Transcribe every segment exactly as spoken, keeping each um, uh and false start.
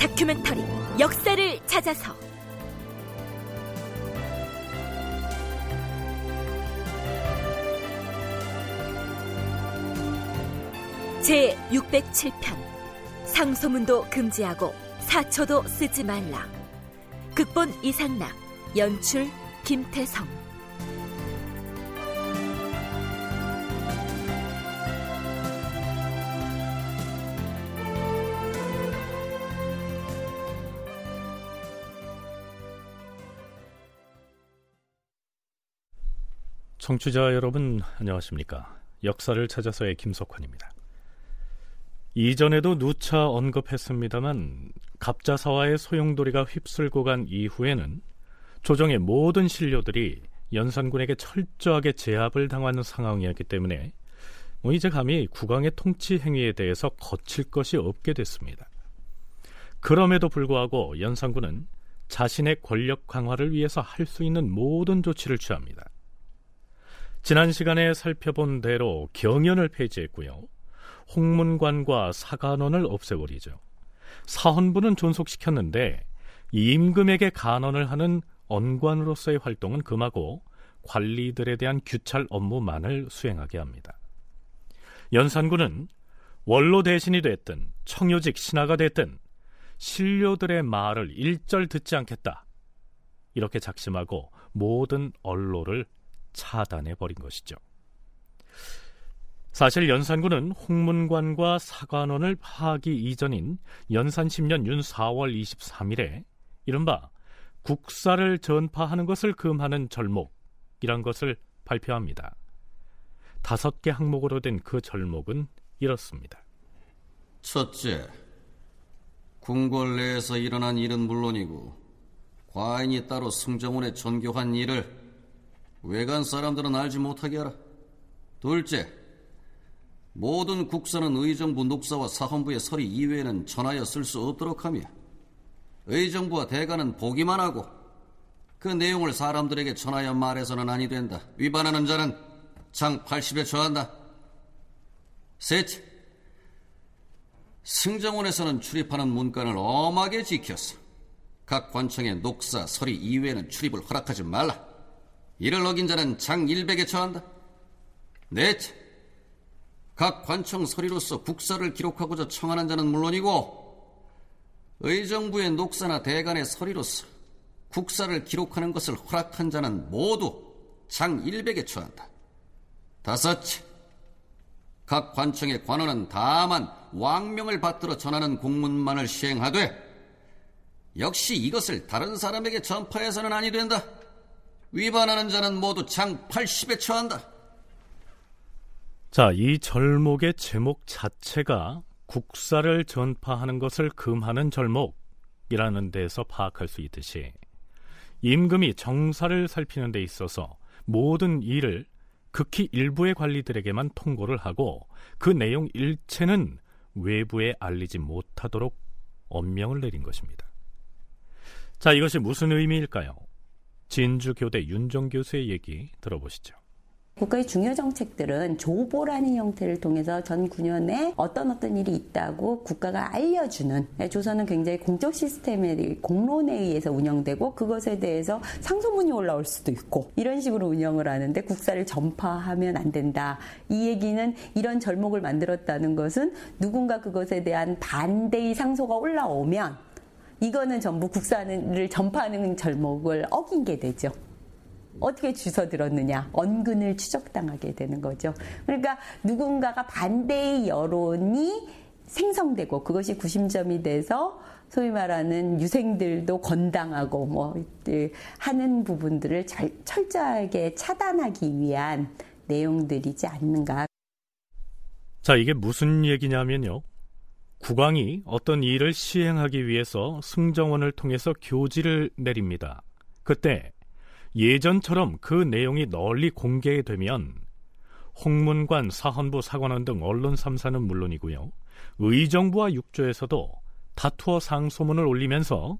다큐멘터리 역사를 찾아서 제육백칠 편 상소문도 금지하고 사초도 쓰지 말라. 극본 이상남, 연출 김태성. 청취자 여러분 안녕하십니까? 역사를 찾아서의 김석환입니다. 이전에도 누차 언급했습니다만 갑자사와의 소용돌이가 휩쓸고 간 이후에는 조정의 모든 신료들이 연산군에게 철저하게 제압을 당하는 상황이었기 때문에 뭐 이제 감히 국왕의 통치 행위에 대해서 거칠 것이 없게 됐습니다. 그럼에도 불구하고 연산군은 자신의 권력 강화를 위해서 할 수 있는 모든 조치를 취합니다. 지난 시간에 살펴본 대로 경연을 폐지했고요, 홍문관과 사관원을 없애버리죠. 사헌부는 존속시켰는데 임금에게 간언을 하는 언관으로서의 활동은 금하고 관리들에 대한 규찰 업무만을 수행하게 합니다. 연산군은 원로 대신이 됐든 청요직 신하가 됐든 신료들의 말을 일절 듣지 않겠다, 이렇게 작심하고 모든 언로를 차단해버린 것이죠. 사실 연산군은 홍문관과 사관원을 파기 이전인 연산 십 년 윤 사월 이십삼일에 이른바 국사를 전파하는 것을 금하는 절목이란 것을 발표합니다. 다섯 개 항목으로 된 그 절목은 이렇습니다. 첫째, 궁궐 내에서 일어난 일은 물론이고 과인이 따로 승정원에 전교한 일을 외간 사람들은 알지 못하게 하라. 둘째, 모든 국사는 의정부, 녹사와 사헌부의 서리 이외에는 전하여 쓸 수 없도록 하며 의정부와 대관은 보기만 하고 그 내용을 사람들에게 전하여 말해서는 아니 된다. 위반하는 자는 장 팔십에 처한다. 셋째, 승정원에서는 출입하는 문간을 엄하게 지켜서 각 관청의 녹사, 서리 이외에는 출입을 허락하지 말라. 이를 어긴 자는 장 일백에 처한다. 넷째, 각 관청 서리로서 국사를 기록하고자 청하는 자는 물론이고 의정부의 녹사나 대간의 서리로서 국사를 기록하는 것을 허락한 자는 모두 장 일백에 처한다. 다섯째, 각 관청의 관원은 다만 왕명을 받들어 전하는 공문만을 시행하되 역시 이것을 다른 사람에게 전파해서는 아니 된다. 위반하는 자는 모두 장 팔십에 처한다. 자, 이 절목의 제목 자체가 국사를 전파하는 것을 금하는 절목이라는 데에서 파악할 수 있듯이 임금이 정사를 살피는 데 있어서 모든 일을 극히 일부의 관리들에게만 통고를 하고 그 내용 일체는 외부에 알리지 못하도록 엄명을 내린 것입니다. 자, 이것이 무슨 의미일까요? 진주교대 윤정 교수의 얘기 들어보시죠. 국가의 중요 정책들은 조보라는 형태를 통해서 전 국민에 어떤 어떤 일이 있다고 국가가 알려주는, 조선은 굉장히 공적 시스템의 공론에 의해서 운영되고 그것에 대해서 상소문이 올라올 수도 있고 이런 식으로 운영을 하는데 국사를 전파하면 안 된다. 이 얘기는, 이런 절목을 만들었다는 것은 누군가 그것에 대한 반대의 상소가 올라오면 이거는 전부 국사를 전파하는 절목을 어긴 게 되죠. 어떻게 주워들었느냐, 언근을 추적당하게 되는 거죠. 그러니까 누군가가 반대의 여론이 생성되고 그것이 구심점이 돼서 소위 말하는 유생들도 건당하고 뭐 하는 부분들을 잘, 철저하게 차단하기 위한 내용들이지 않는가. 자, 이게 무슨 얘기냐면요, 국왕이 어떤 일을 시행하기 위해서 승정원을 통해서 교지를 내립니다. 그때 예전처럼 그 내용이 널리 공개되면 홍문관, 사헌부, 사관원 등 언론 삼 사는 물론이고요, 의정부와 육조에서도 다투어 상소문을 올리면서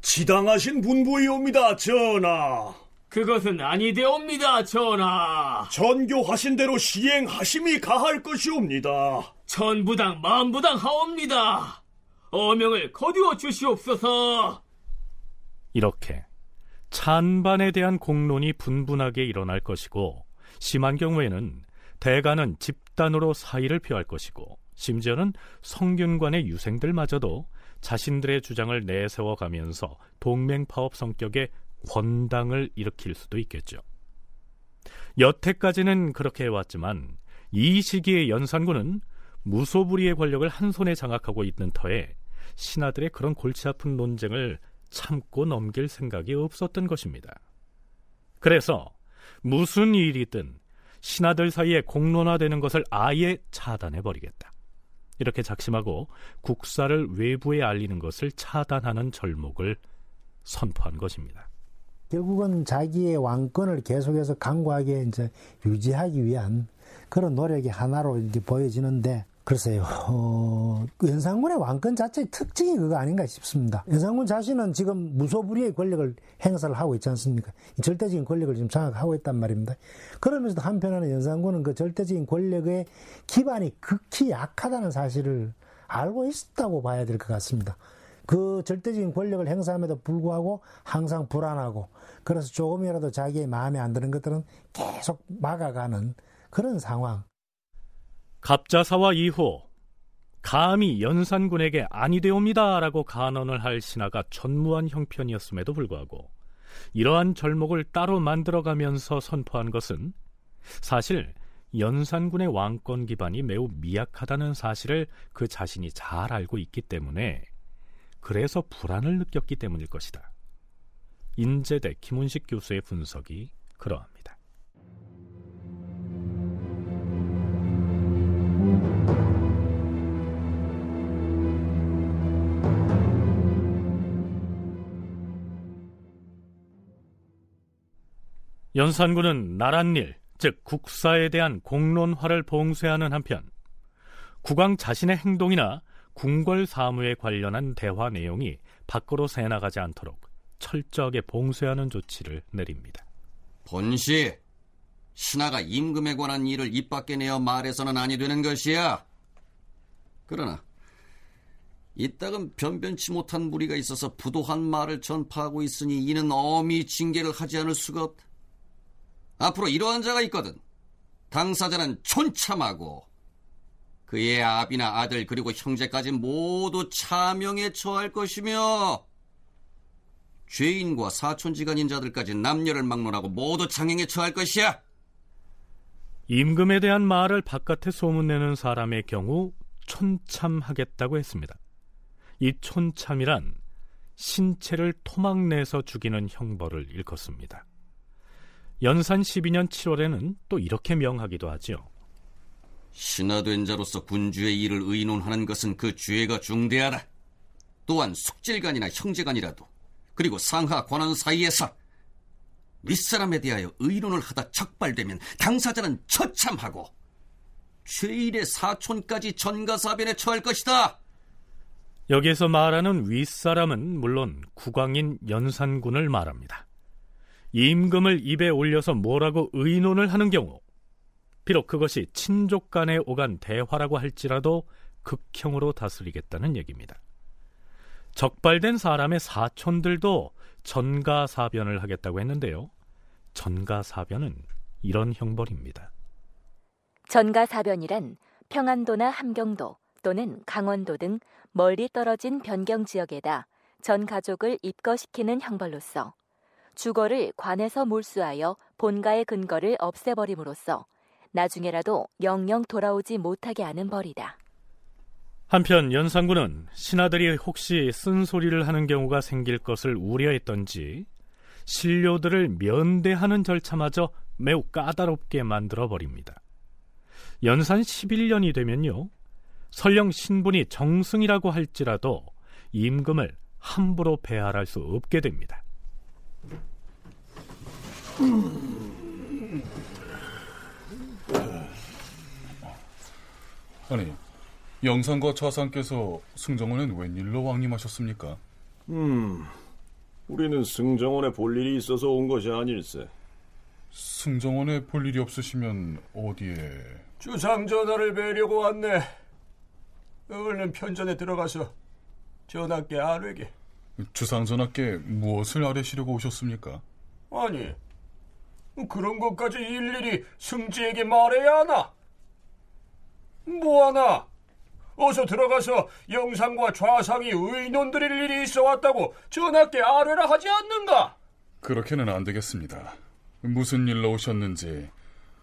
지당하신 분부이옵니다, 전하. 그것은 아니되옵니다, 전하. 전교하신 대로 시행하심이 가할 것이옵니다. 천부당 만부당 하옵니다. 어명을 거두어 주시옵소서. 이렇게 찬반에 대한 공론이 분분하게 일어날 것이고, 심한 경우에는 대가는 집단으로 사의를 표할 것이고, 심지어는 성균관의 유생들마저도 자신들의 주장을 내세워가면서 동맹파업 성격의 권당을 일으킬 수도 있겠죠. 여태까지는 그렇게 해왔지만 이 시기의 연산군은 무소불위의 권력을 한 손에 장악하고 있는 터에 신하들의 그런 골치 아픈 논쟁을 참고 넘길 생각이 없었던 것입니다. 그래서 무슨 일이든 신하들 사이에 공론화되는 것을 아예 차단해버리겠다, 이렇게 작심하고 국사를 외부에 알리는 것을 차단하는 절목을 선포한 것입니다. 결국은 자기의 왕권을 계속해서 강고하게 이제 유지하기 위한 그런 노력이 하나로 이제 보여지는데, 글쎄요, 어, 연산군의 왕권 자체의 특징이 그거 아닌가 싶습니다. 연산군 자신은 지금 무소불위의 권력을 행사를 하고 있지 않습니까? 절대적인 권력을 지금 장악하고 있단 말입니다. 그러면서도 한편으로는 연산군은 그 절대적인 권력의 기반이 극히 약하다는 사실을 알고 있었다고 봐야 될 것 같습니다. 그 절대적인 권력을 행사함에도 불구하고 항상 불안하고, 그래서 조금이라도 자기의 마음에 안 드는 것들은 계속 막아가는 그런 상황. 갑자사화 이후 감히 연산군에게 아니되옵니다 라고 간언을 할 신하가 전무한 형편이었음에도 불구하고 이러한 절목을 따로 만들어가면서 선포한 것은 사실 연산군의 왕권 기반이 매우 미약하다는 사실을 그 자신이 잘 알고 있기 때문에, 그래서 불안을 느꼈기 때문일 것이다. 인제대 김훈식 교수의 분석이 그러합니다. 연산군은 나랏일, 즉 국사에 대한 공론화를 봉쇄하는 한편 국왕 자신의 행동이나 궁궐 사무에 관련한 대화 내용이 밖으로 새나가지 않도록 철저하게 봉쇄하는 조치를 내립니다. 본시, 신하가 임금에 관한 일을 입 밖에 내어 말해서는 아니 되는 것이야. 그러나 이따금 변변치 못한 무리가 있어서 부도한 말을 전파하고 있으니 이는 엄히 징계를 하지 않을 수가 없다. 앞으로 이러한 자가 있거든 당사자는 촌참하고 그의 아비나 아들 그리고 형제까지 모두 차명에 처할 것이며, 죄인과 사촌지간인 자들까지 남녀를 막론하고 모두 창행에 처할 것이야. 임금에 대한 말을 바깥에 소문내는 사람의 경우 촌참하겠다고 했습니다. 이 촌참이란 신체를 토막내서 죽이는 형벌을 일컫습니다. 연산 십이 년 칠월에는 또 이렇게 명하기도 하지요. 신하된 자로서 군주의 일을 의논하는 것은 그 죄가 중대하다. 또한 숙질간이나 형제간이라도, 그리고 상하 관원 사이에서 윗사람에 대하여 의논을 하다 적발되면 당사자는 처참하고 죄인의 사촌까지 전가사변에 처할 것이다. 여기에서 말하는 윗사람은 물론 국왕인 연산군을 말합니다. 임금을 입에 올려서 뭐라고 의논을 하는 경우, 비록 그것이 친족 간에 오간 대화라고 할지라도 극형으로 다스리겠다는 얘기입니다. 적발된 사람의 사촌들도 전가사변을 하겠다고 했는데요, 전가사변은 이런 형벌입니다. 전가사변이란 평안도나 함경도 또는 강원도 등 멀리 떨어진 변경지역에다 전 가족을 입거시키는 형벌로서, 주거를 관에서 몰수하여 본가의 근거를 없애버림으로써 나중에라도 영영 돌아오지 못하게 하는 벌이다. 한편 연산군은 신하들이 혹시 쓴소리를 하는 경우가 생길 것을 우려했던지 신료들을 면대하는 절차마저 매우 까다롭게 만들어버립니다. 연산 십일 년이 되면요, 설령 신분이 정승이라고 할지라도 임금을 함부로 배할할 수 없게 됩니다. 아니, 영상과 좌상께서 승정원은 웬일로 왕림하셨습니까? 음, 우리는 승정원에 볼 일이 있어서 온 것이 아닐세. 승정원에 볼 일이 없으시면 어디에? 주상전하를 뵈려고 왔네. 얼른 편전에 들어가서 전하께 아뢰게. 주상전하께 무엇을 아뢰시려고 오셨습니까? 아니, 그런 것까지 일일이 승지에게 말해야 하나? 뭐하나? 어서 들어가서 영상과 좌상이 의논드릴 일이 있어 왔다고 전하께 아뢰라 하지 않는가? 그렇게는 안 되겠습니다. 무슨 일로 오셨는지,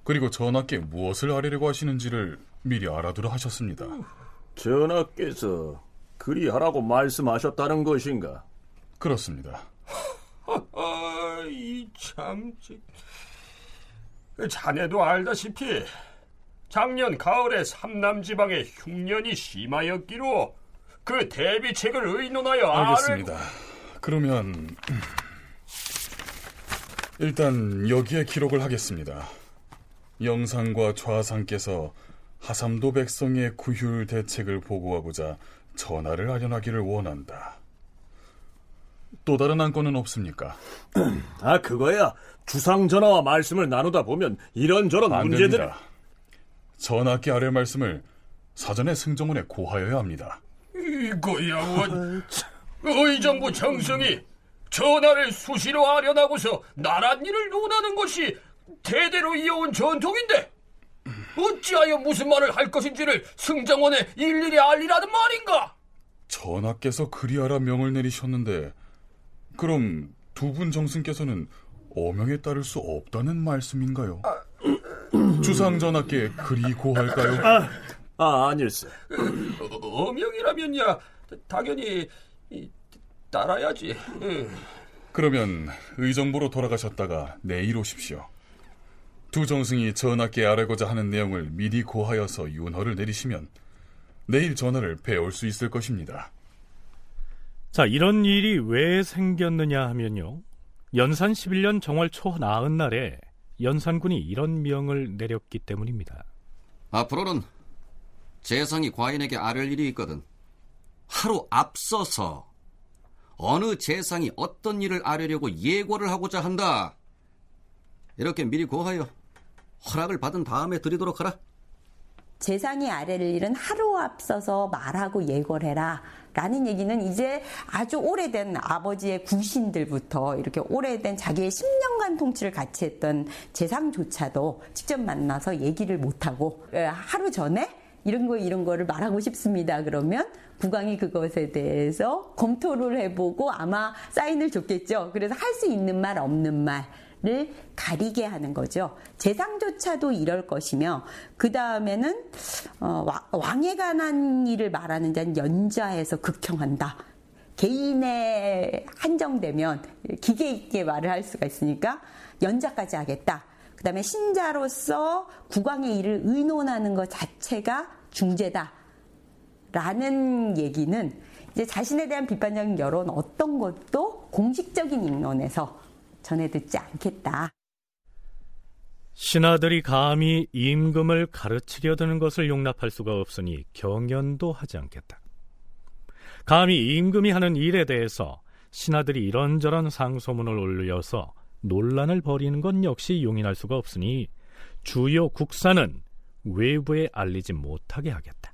그리고 전하께 무엇을 아뢰려고 하시는지를 미리 알아두라 하셨습니다. 전하께서 그리하라고 말씀하셨다는 것인가? 그렇습니다. 이 참... 자네도 알다시피 작년 가을에 삼남지방에 흉년이 심하였기로 그 대비책을 의논하여 알겠습니다. 아래... 그러면 일단 여기에 기록을 하겠습니다. 영상과 좌상께서 하삼도 백성의 구휼 대책을 보고하고자 전하를 아련하기를 원한다. 또 다른 안건은 없습니까? 아, 그거야. 주상 전하와 말씀을 나누다 보면 이런저런 문제들이... 안 됩니다. 전하께 아뢰 말씀을 사전에 승정원에 고하여야 합니다. 이거야, 원... 의정부 정승이 전하를 수시로 아련하고서 나랏일을 논하는 것이 대대로 이어온 전통인데 어찌하여 무슨 말을 할 것인지를 승정원에 일일이 알리라는 말인가? 전하께서 그리하라 명을 내리셨는데 그럼 두 분 정승께서는 어명에 따를 수 없다는 말씀인가요? 아, 주상 전하께 그리 고할까요? 아, 아 아닐세. 어명이라면야 당연히 따라야지. 그러면 의정부로 돌아가셨다가 내일 오십시오. 두 정승이 전하께 아뢰고자 하는 내용을 미리 고하여서 윤허를 내리시면 내일 전하를 배울 수 있을 것입니다. 자, 이런 일이 왜 생겼느냐 하면요, 연산 십일 년 정월 초 나흔 날에 연산군이 이런 명을 내렸기 때문입니다. 앞으로는 재성이 과인에게 아뢰 일이 있거든 하루 앞서서 어느 재상이 어떤 일을 아뢰려고 예고를 하고자 한다, 이렇게 미리 고하여 허락을 받은 다음에 드리도록 하라. 재상이 아뢰를 일은 하루 앞서서 말하고 예고를 해라 라는 얘기는 이제 아주 오래된 아버지의 구신들부터 이렇게 오래된 자기의 십 년간 통치를 같이 했던 재상조차도 직접 만나서 얘기를 못하고 하루 전에 이런 거 이런 거를 말하고 싶습니다. 그러면 국왕이 그것에 대해서 검토를 해보고 아마 사인을 줬겠죠. 그래서 할 수 있는 말 없는 말 를 가리게 하는 거죠. 재상조차도 이럴 것이며 그 다음에는 어, 왕에 관한 일을 말하는 데는 연좌해서 극형한다. 개인에 한정되면 기계 있게 말을 할 수가 있으니까 연좌까지 하겠다. 그 다음에 신자로서 국왕의 일을 의논하는 것 자체가 중재다 라는 얘기는 이제 자신에 대한 비판적인 여론 어떤 것도 공식적인 입론에서 전해 듣지 않겠다. 신하들이 감히 임금을 가르치려 드는 것을 용납할 수가 없으니 경연도 하지 않겠다. 감히 임금이 하는 일에 대해서 신하들이 이런저런 상소문을 올려서 논란을 벌이는 건 역시 용인할 수가 없으니 주요 국사는 외부에 알리지 못하게 하겠다.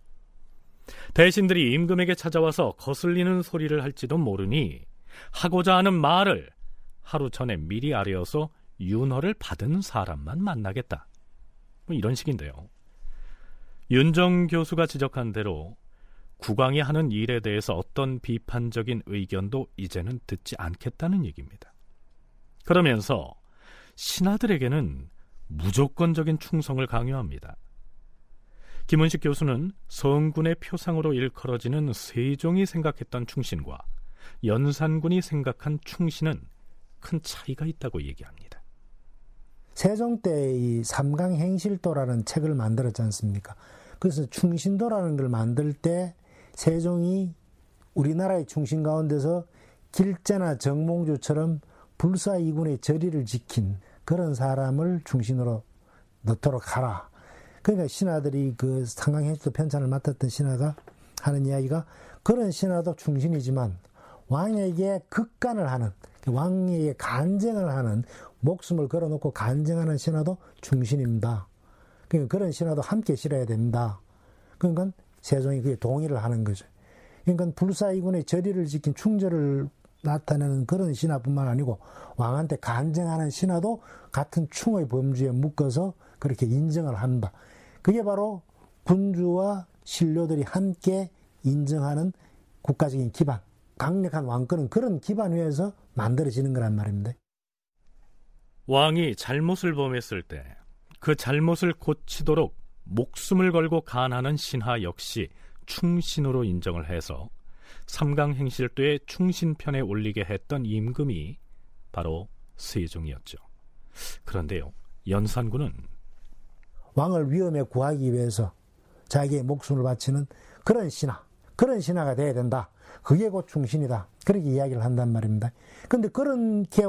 대신들이 임금에게 찾아와서 거슬리는 소리를 할지도 모르니 하고자 하는 말을 하루 전에 미리 아뢰어서 윤허를 받은 사람만 만나겠다. 뭐 이런 식인데요. 윤정 교수가 지적한 대로 국왕이 하는 일에 대해서 어떤 비판적인 의견도 이제는 듣지 않겠다는 얘기입니다. 그러면서 신하들에게는 무조건적인 충성을 강요합니다. 김은식 교수는 성군의 표상으로 일컬어지는 세종이 생각했던 충신과 연산군이 생각한 충신은 큰 차이가 있다고 얘기합니다. 세종 때의 삼강행실도라는 책을 만들었지 않습니까? 그래서 충신도라는 걸 만들 때 세종이 우리나라의 충신 가운데서 길재나 정몽주처럼 불사 이군의 절의를 지킨 그런 사람을 중심으로 넣도록 하라. 그러니까 신하들이 그 삼강행실도 편찬을 맡았던 신하가 하는 이야기가, 그런 신하도 충신이지만 왕에게 극간을 하는, 왕에게 간쟁을 하는, 목숨을 걸어놓고 간쟁하는 신하도 충신입니다. 그러니까 그런 신하도 함께 실어야 됩니다. 그러니까 세종이 그에 동의를 하는 거죠. 그러니까 불사이군의 절의를 지킨 충절을 나타내는 그런 신하뿐만 아니고 왕한테 간쟁하는 신하도 같은 충의 범주에 묶어서 그렇게 인정을 한다. 그게 바로 군주와 신료들이 함께 인정하는 국가적인 기반, 강력한 왕권은 그런 기반 위에서 만들어지는 거란 말입니다. 왕이 잘못을 범했을 때 그 잘못을 고치도록 목숨을 걸고 간하는 신하 역시 충신으로 인정을 해서 삼강행실도의 충신편에 올리게 했던 임금이 바로 세종이었죠. 그런데요, 연산군은 왕을 위험에 구하기 위해서 자기의 목숨을 바치는 그런 신하, 그런 신하가 돼야 된다. 그게 곧 충신이다. 그렇게 이야기를 한단 말입니다. 그런데 그렇게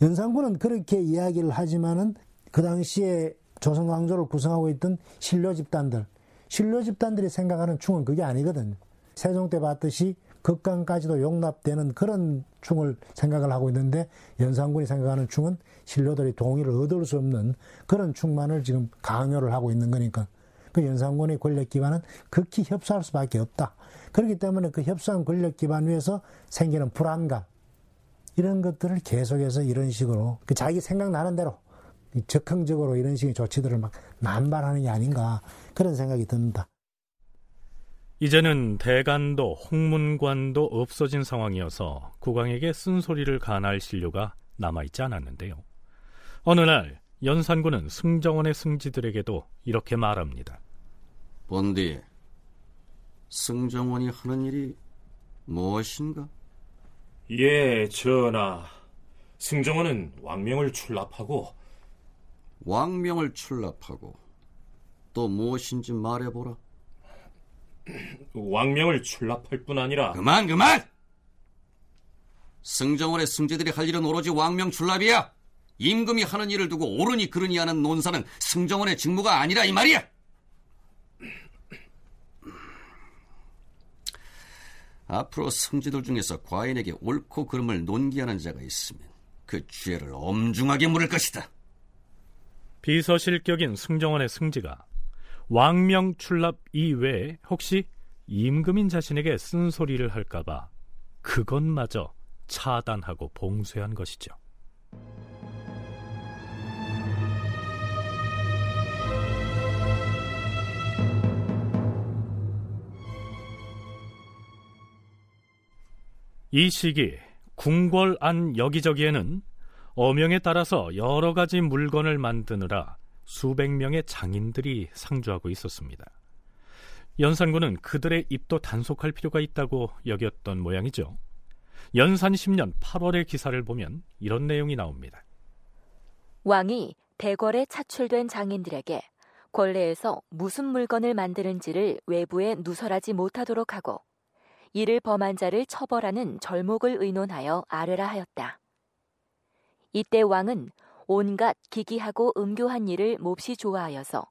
연산군은 그렇게 이야기를 하지만은 그 당시에 조선 왕조를 구성하고 있던 신료 집단들, 신료 집단들이 생각하는 충은 그게 아니거든. 세종 때 봤듯이 극강까지도 용납되는 그런 충을 생각을 하고 있는데, 연산군이 생각하는 충은 신료들이 동의를 얻을 수 없는 그런 충만을 지금 강요를 하고 있는 거니까 그 연산군의 권력기반은 극히 협소할 수밖에 없다. 그렇기 때문에 그 협소한 권력기반 위에서 생기는 불안감, 이런 것들을 계속해서 이런 식으로 자기 생각나는 대로 적극적으로 이런 식의 조치들을 막 남발하는 게 아닌가, 그런 생각이 듭니다. 이제는 대간도 홍문관도 없어진 상황이어서 국왕에게 쓴소리를 간할 신료가 남아있지 않았는데요. 어느 날 연산군은 승정원의 승지들에게도 이렇게 말합니다. 본디, 승정원이 하는 일이 무엇인가? 예, 전하. 승정원은 왕명을 출납하고. 왕명을 출납하고 또 무엇인지 말해보라. 왕명을 출납할 뿐 아니라. 그만 그만! 승정원의 승지들이 할 일은 오로지 왕명 출납이야. 임금이 하는 일을 두고 옳으니 그르니 하는 논사는 승정원의 직무가 아니라 이 말이야. 앞으로 승지들 중에서 과인에게 옳고 그름을 논기하는 자가 있으면 그 죄를 엄중하게 물을 것이다. 비서실격인 승정원의 승지가 왕명 출납 이외에 혹시 임금인 자신에게 쓴소리를 할까봐 그것마저 차단하고 봉쇄한 것이죠. 이 시기 궁궐 안 여기저기에는 어명에 따라서 여러 가지 물건을 만드느라 수백 명의 장인들이 상주하고 있었습니다. 연산군은 그들의 입도 단속할 필요가 있다고 여겼던 모양이죠. 연산 십 년 팔월의 기사를 보면 이런 내용이 나옵니다. 왕이 대궐에 차출된 장인들에게 권례에서 무슨 물건을 만드는지를 외부에 누설하지 못하도록 하고 이를 범한 자를 처벌하는 절목을 의논하여 아뢰라 하였다. 이때 왕은 온갖 기기하고 음교한 일을 몹시 좋아하여서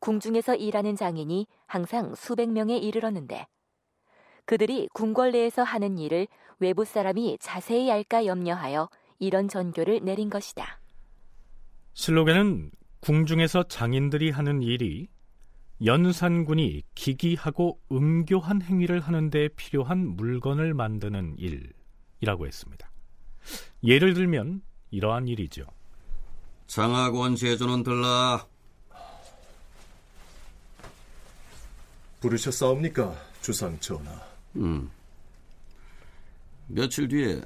궁중에서 일하는 장인이 항상 수백 명에 이르렀는데 그들이 궁궐 내에서 하는 일을 외부 사람이 자세히 알까 염려하여 이런 전교를 내린 것이다. 실록에는 궁중에서 장인들이 하는 일이 연산군이 기기하고 음교한 행위를 하는 데 필요한 물건을 만드는 일이라고 했습니다. 예를 들면 이러한 일이죠. 장악원 제조는 들라. 부르셨사옵니까, 주상 전하? 음. 며칠 뒤에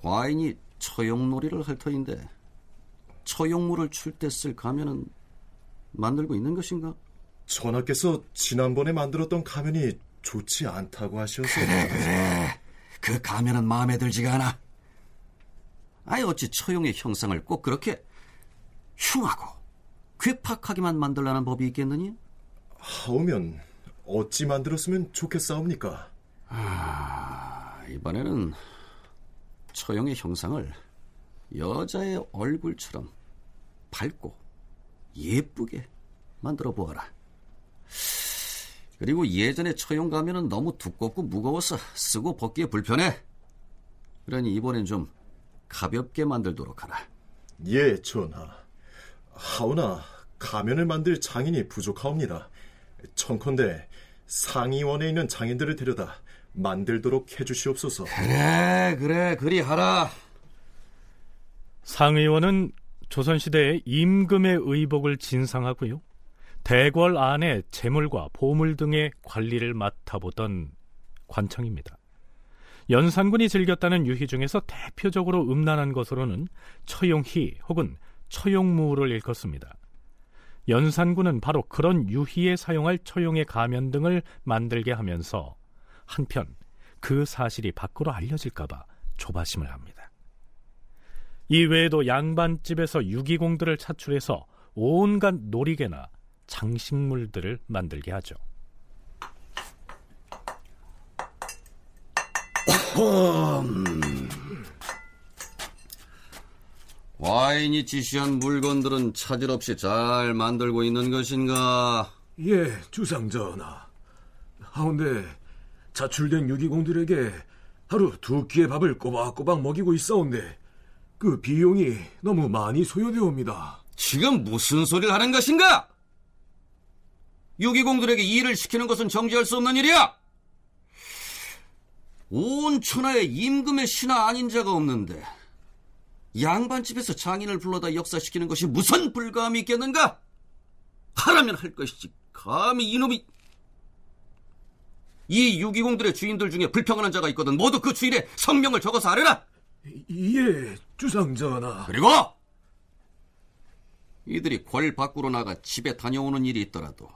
과인이 처용놀이를 할 터인데 처용물을 출 때 쓸 가면은 만들고 있는 것인가? 전하께서 지난번에 만들었던 가면이 좋지 않다고 하셔서. 그래 그래, 그 가면은 마음에 들지가 않아. 아이 어찌 처용의 형상을 꼭 그렇게 흉하고 괴팍하게만 만들라는 법이 있겠느니? 하오면 어찌 만들었으면 좋겠사옵니까? 아, 이번에는 처형의 형상을 여자의 얼굴처럼 밝고 예쁘게 만들어 보아라. 그리고 예전에 처형 가면은 너무 두껍고 무거워서 쓰고 벗기에 불편해. 그러니 이번엔 좀 가볍게 만들도록 하라. 예, 전하. 하오나 가면을 만들 장인이 부족하옵니다. 청컨대 상의원에 있는 장인들을 데려다 만들도록 해주시옵소서. 그래, 그래, 그리하라. 상의원은 조선시대에 임금의 의복을 진상하고요, 대궐 안에 재물과 보물 등의 관리를 맡아보던 관청입니다. 연산군이 즐겼다는 유희 중에서 대표적으로 음란한 것으로는 처용희 혹은 처용무를 일컫습니다. 연산군은 바로 그런 유희에 사용할 처용의 가면 등을 만들게 하면서 한편 그 사실이 밖으로 알려질까봐 조바심을 합니다. 이외에도 양반집에서 유기공들을 차출해서 온갖 놀이개나 장식물들을 만들게 하죠. 와인이 지시한 물건들은 차질 없이 잘 만들고 있는 것인가? 예, 주상전하. 하운데 자출된 유기공들에게 하루 두 끼의 밥을 꼬박꼬박 먹이고 있어온데 그 비용이 너무 많이 소요되옵니다. 지금 무슨 소리를 하는 것인가? 유기공들에게 일을 시키는 것은 정지할 수 없는 일이야. 온 천하에 임금의 신하 아닌 자가 없는데 양반집에서 장인을 불러다 역사시키는 것이 무슨 불감이 있겠는가? 하라면 할 것이지 감히 이놈이. 이 유기공들의 주인들 중에 불평하는 자가 있거든 모두 그 주인의 성명을 적어서 아뢰라. 예, 주상전하. 그리고 이들이 궐 밖으로 나가 집에 다녀오는 일이 있더라도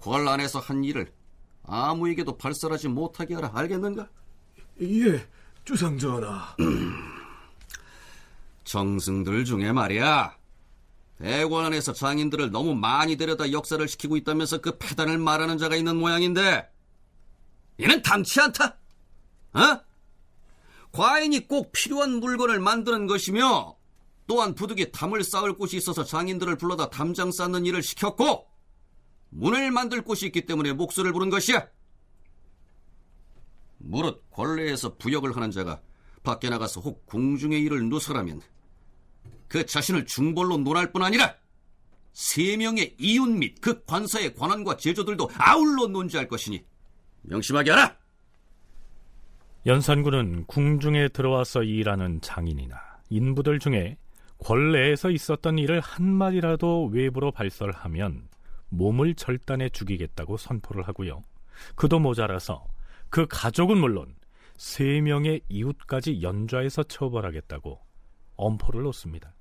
궐 안에서 한 일을 아무에게도 발설하지 못하게 하라. 알겠는가? 예, 주상전하. 정승들 중에 말이야, 대궐 안에서 장인들을 너무 많이 데려다 역사를 시키고 있다면서 그 패단을 말하는 자가 있는 모양인데 얘는 당치 않다. 어? 과인이 꼭 필요한 물건을 만드는 것이며 또한 부득이 담을 쌓을 곳이 있어서 장인들을 불러다 담장 쌓는 일을 시켰고 문을 만들 곳이 있기 때문에 목소를 부른 것이야. 무릇 권례에서 부역을 하는 자가 밖에 나가서 혹 궁중의 일을 누설하면 그 자신을 중벌로 논할 뿐 아니라 세 명의 이웃 및 그 관사의 관원과 제조들도 아울러 논지할 것이니 명심하게 하라. 연산군은 궁중에 들어와서 일하는 장인이나 인부들 중에 권례에서 있었던 일을 한마디라도 외부로 발설하면 몸을 절단해 죽이겠다고 선포를 하고요, 그도 모자라서 그 가족은 물론 세 명의 이웃까지 연좌해서 처벌하겠다고 엄포를 놓습니다.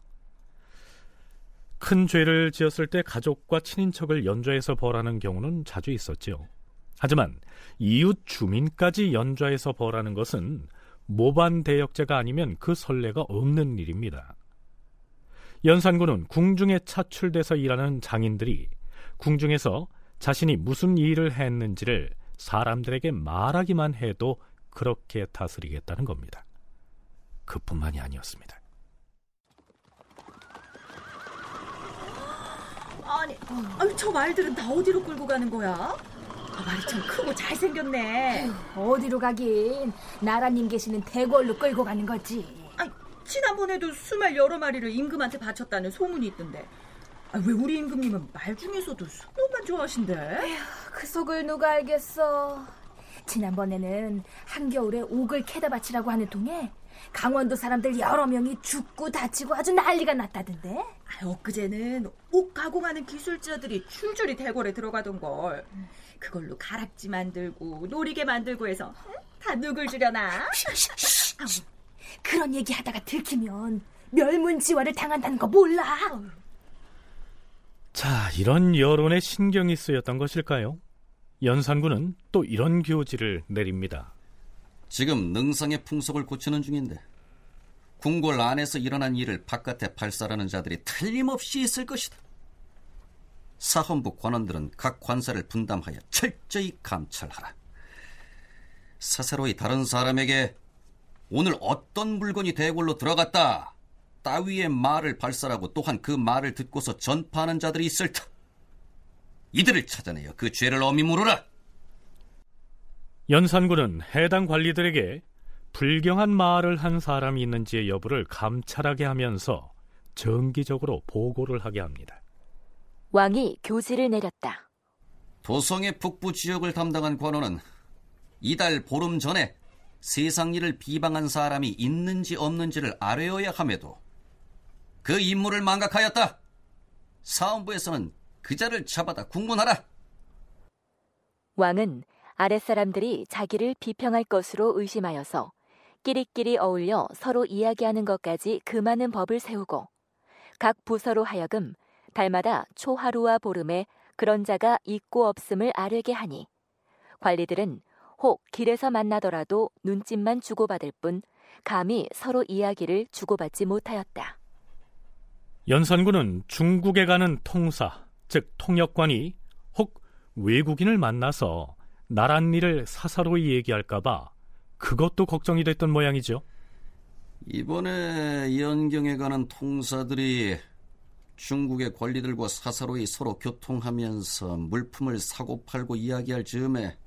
큰 죄를 지었을 때 가족과 친인척을 연좌해서 벌하는 경우는 자주 있었지요. 하지만 이웃 주민까지 연좌해서 벌하는 것은 모반대역죄가 아니면 그 선례가 없는 일입니다. 연산군은 궁중에 차출돼서 일하는 장인들이 궁중에서 자신이 무슨 일을 했는지를 사람들에게 말하기만 해도 그렇게 다스리겠다는 겁니다. 그뿐만이 아니었습니다. 아니, 아니 저 말들은 다 어디로 끌고 가는 거야? 아, 말이 참 크고 잘생겼네. 어디로 가긴 나라님 계시는 대궐로 끌고 가는 거지. 아니, 지난번에도 수말 여러 마리를 임금한테 바쳤다는 소문이 있던데. 아니, 왜 우리 임금님은 말 중에서도 순놈만 좋아하신대? 에휴, 그 속을 누가 알겠어. 지난번에는 한겨울에 옥을 캐다 바치라고 하는 통에 강원도 사람들 여러 명이 죽고 다치고 아주 난리가 났다던데. 아, 엊그제는 옥 가공하는 기술자들이 줄줄이 대궐에 들어가던걸. 음. 그걸로 가락지 만들고 놀이개 만들고 해서 응? 다 누굴 주려나? 그런 얘기하다가 들키면 멸문지화를 당한다는 거 몰라? 자, 이런 여론에 신경이 쓰였던 것일까요? 연산군은 또 이런 교지를 내립니다. 지금 능상의 풍속을 고치는 중인데 궁궐 안에서 일어난 일을 바깥에 발설하는 자들이 틀림없이 있을 것이다. 사헌부 관원들은 각 관사를 분담하여 철저히 감찰하라. 사사로이 다른 사람에게 오늘 어떤 물건이 대궐로 들어갔다 따위의 말을 발설하고 또한 그 말을 듣고서 전파하는 자들이 있을다. 이들을 찾아내어 그 죄를 엄히 물으라. 연산군은 해당 관리들에게 불경한 말을 한 사람이 있는지의 여부를 감찰하게 하면서 정기적으로 보고를 하게 합니다. 왕이 교지를 내렸다. 도성의 북부 지역을 담당한 관원은 이달 보름 전에 세상 일을 비방한 사람이 있는지 없는지를 알아야 함에도 그 임무를 망각하였다. 사헌부에서는 그 자를 잡아다 국문하라. 왕은 아랫사람들이 자기를 비평할 것으로 의심하여서 끼리끼리 어울려 서로 이야기하는 것까지 금하는 법을 세우고 각 부서로 하여금 달마다 초하루와 보름에 그런 자가 있고 없음을 아뢰게 하니 관리들은 혹 길에서 만나더라도 눈짓만 주고받을 뿐 감히 서로 이야기를 주고받지 못하였다. 연산군은 중국에 가는 통사, 즉 통역관이 혹 외국인을 만나서 나랏일을 사사로이 얘기할까봐 그것도 걱정이 됐던 모양이죠. 이번에 연경에 가는 통사들이 중국의 관리들과 사사로이 서로 교통하면서 물품을 사고 팔고 이야기할 즈음에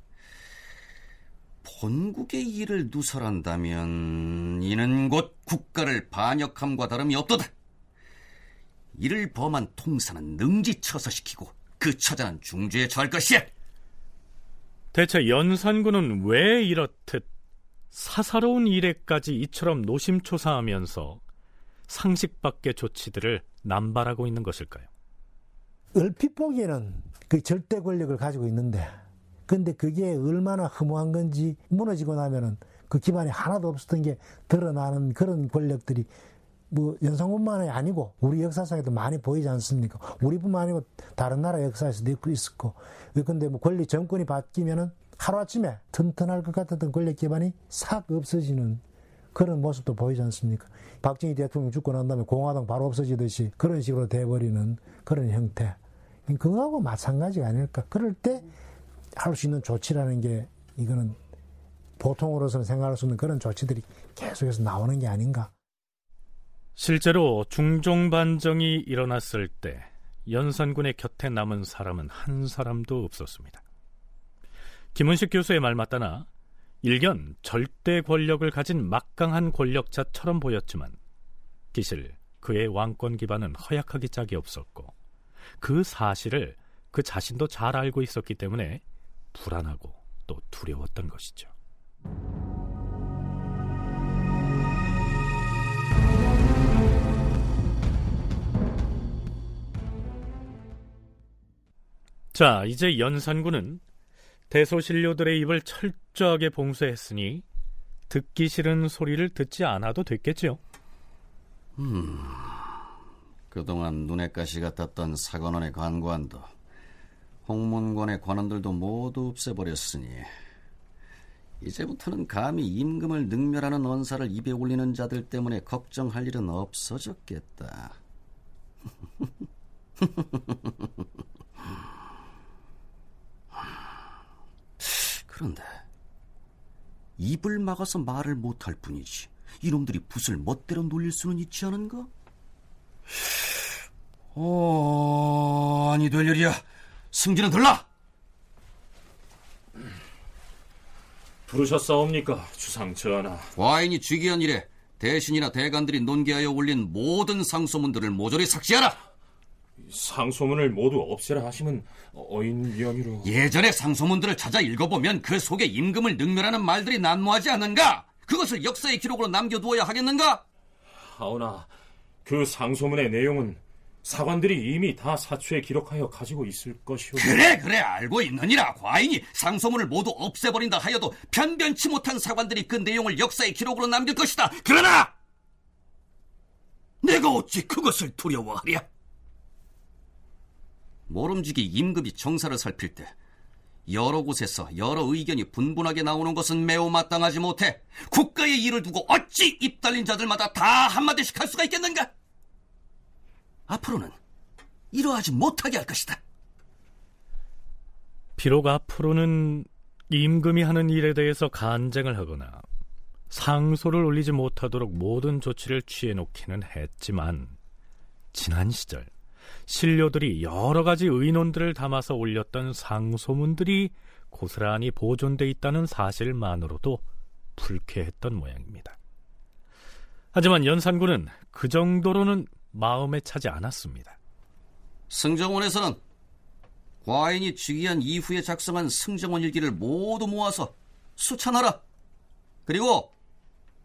본국의 일을 누설한다면 이는 곧 국가를 반역함과 다름이 없도다. 이를 범한 통사는 능지 처사시키고 그 처자는 중죄에 처할 것이야. 대체 연산군은 왜 이렇듯 사사로운 일에까지 이처럼 노심초사하면서 상식 밖의 조치들을 남발하고 있는 것일까요? 얼핏 보기에는 그 절대 권력을 가지고 있는데 근데 그게 얼마나 허무한 건지 무너지고 나면은 그 기반이 하나도 없었던 게 드러나는 그런 권력들이 뭐 연산군만이 아니고 우리 역사상에도 많이 보이지 않습니까? 우리뿐만 아니고 다른 나라 역사에서도 있었고. 그런데 뭐 권리 정권이 바뀌면은 하루아침에 튼튼할 것 같았던 권력 기반이 싹 없어지는 그런 모습도 보이지 않습니까? 박정희 대통령 죽고 난 다음에 공화당 바로 없어지듯이 그런 식으로 돼버리는 그런 형태. 그거하고 마찬가지가 아닐까. 그럴 때 할 수 있는 조치라는 게 이거는 보통으로서는 생각할 수 없는 그런 조치들이 계속해서 나오는 게 아닌가. 실제로 중종반정이 일어났을 때 연산군의 곁에 남은 사람은 한 사람도 없었습니다. 김은식 교수의 말 맞다나 일견 절대 권력을 가진 막강한 권력자처럼 보였지만 기실 그의 왕권 기반은 허약하기 짝이 없었고 그 사실을 그 자신도 잘 알고 있었기 때문에 불안하고 또 두려웠던 것이죠. 자, 이제 연산군은 대소신료들의 입을 철저하게 봉쇄했으니 듣기 싫은 소리를 듣지 않아도 됐겠죠. 음, 그동안 눈에 가시 같았던 사관원의 관관도 홍문관의 관원들도 모두 없애버렸으니 이제부터는 감히 임금을 능멸하는 언사를 입에 올리는 자들 때문에 걱정할 일은 없어졌겠다. 그런데 입을 막아서 말을 못할 뿐이지 이놈들이 붓을 멋대로 놀릴 수는 있지 않은가? 어, 아니 될 일이야. 승진은 들라. 부르셨사옵니까, 주상 전하? 과인이 쥐기한 일에 대신이나 대간들이 논개하여 올린 모든 상소문들을 모조리 삭제하라. 상소문을 모두 없애라 하시면 어인 위험이로... 예전의 상소문들을 찾아 읽어보면 그 속에 임금을 능멸하는 말들이 난무하지 않는가? 그것을 역사의 기록으로 남겨두어야 하겠는가? 하오나 그 상소문의 내용은 사관들이 이미 다 사초에 기록하여 가지고 있을 것이오. 그래 그래 알고 있느니라. 과인이 상소문을 모두 없애버린다 하여도 변변치 못한 사관들이 그 내용을 역사의 기록으로 남길 것이다. 그러나 내가 어찌 그것을 두려워하랴. 모름지기 임금이 정사를 살필 때 여러 곳에서 여러 의견이 분분하게 나오는 것은 매우 마땅하지 못해 국가의 일을 두고 어찌 입 달린 자들마다 다 한마디씩 할 수가 있겠는가? 앞으로는 이러하지 못하게 할 것이다. 비록 앞으로는 임금이 하는 일에 대해서 간쟁을 하거나 상소를 올리지 못하도록 모든 조치를 취해놓기는 했지만, 지난 시절 신료들이 여러 가지 의논들을 담아서 올렸던 상소문들이 고스란히 보존돼 있다는 사실만으로도 불쾌했던 모양입니다. 하지만 연산군은 그 정도로는 마음에 차지 않았습니다. 승정원에서는 과인이 즉위한 이후에 작성한 승정원 일기를 모두 모아서 수찬하라. 그리고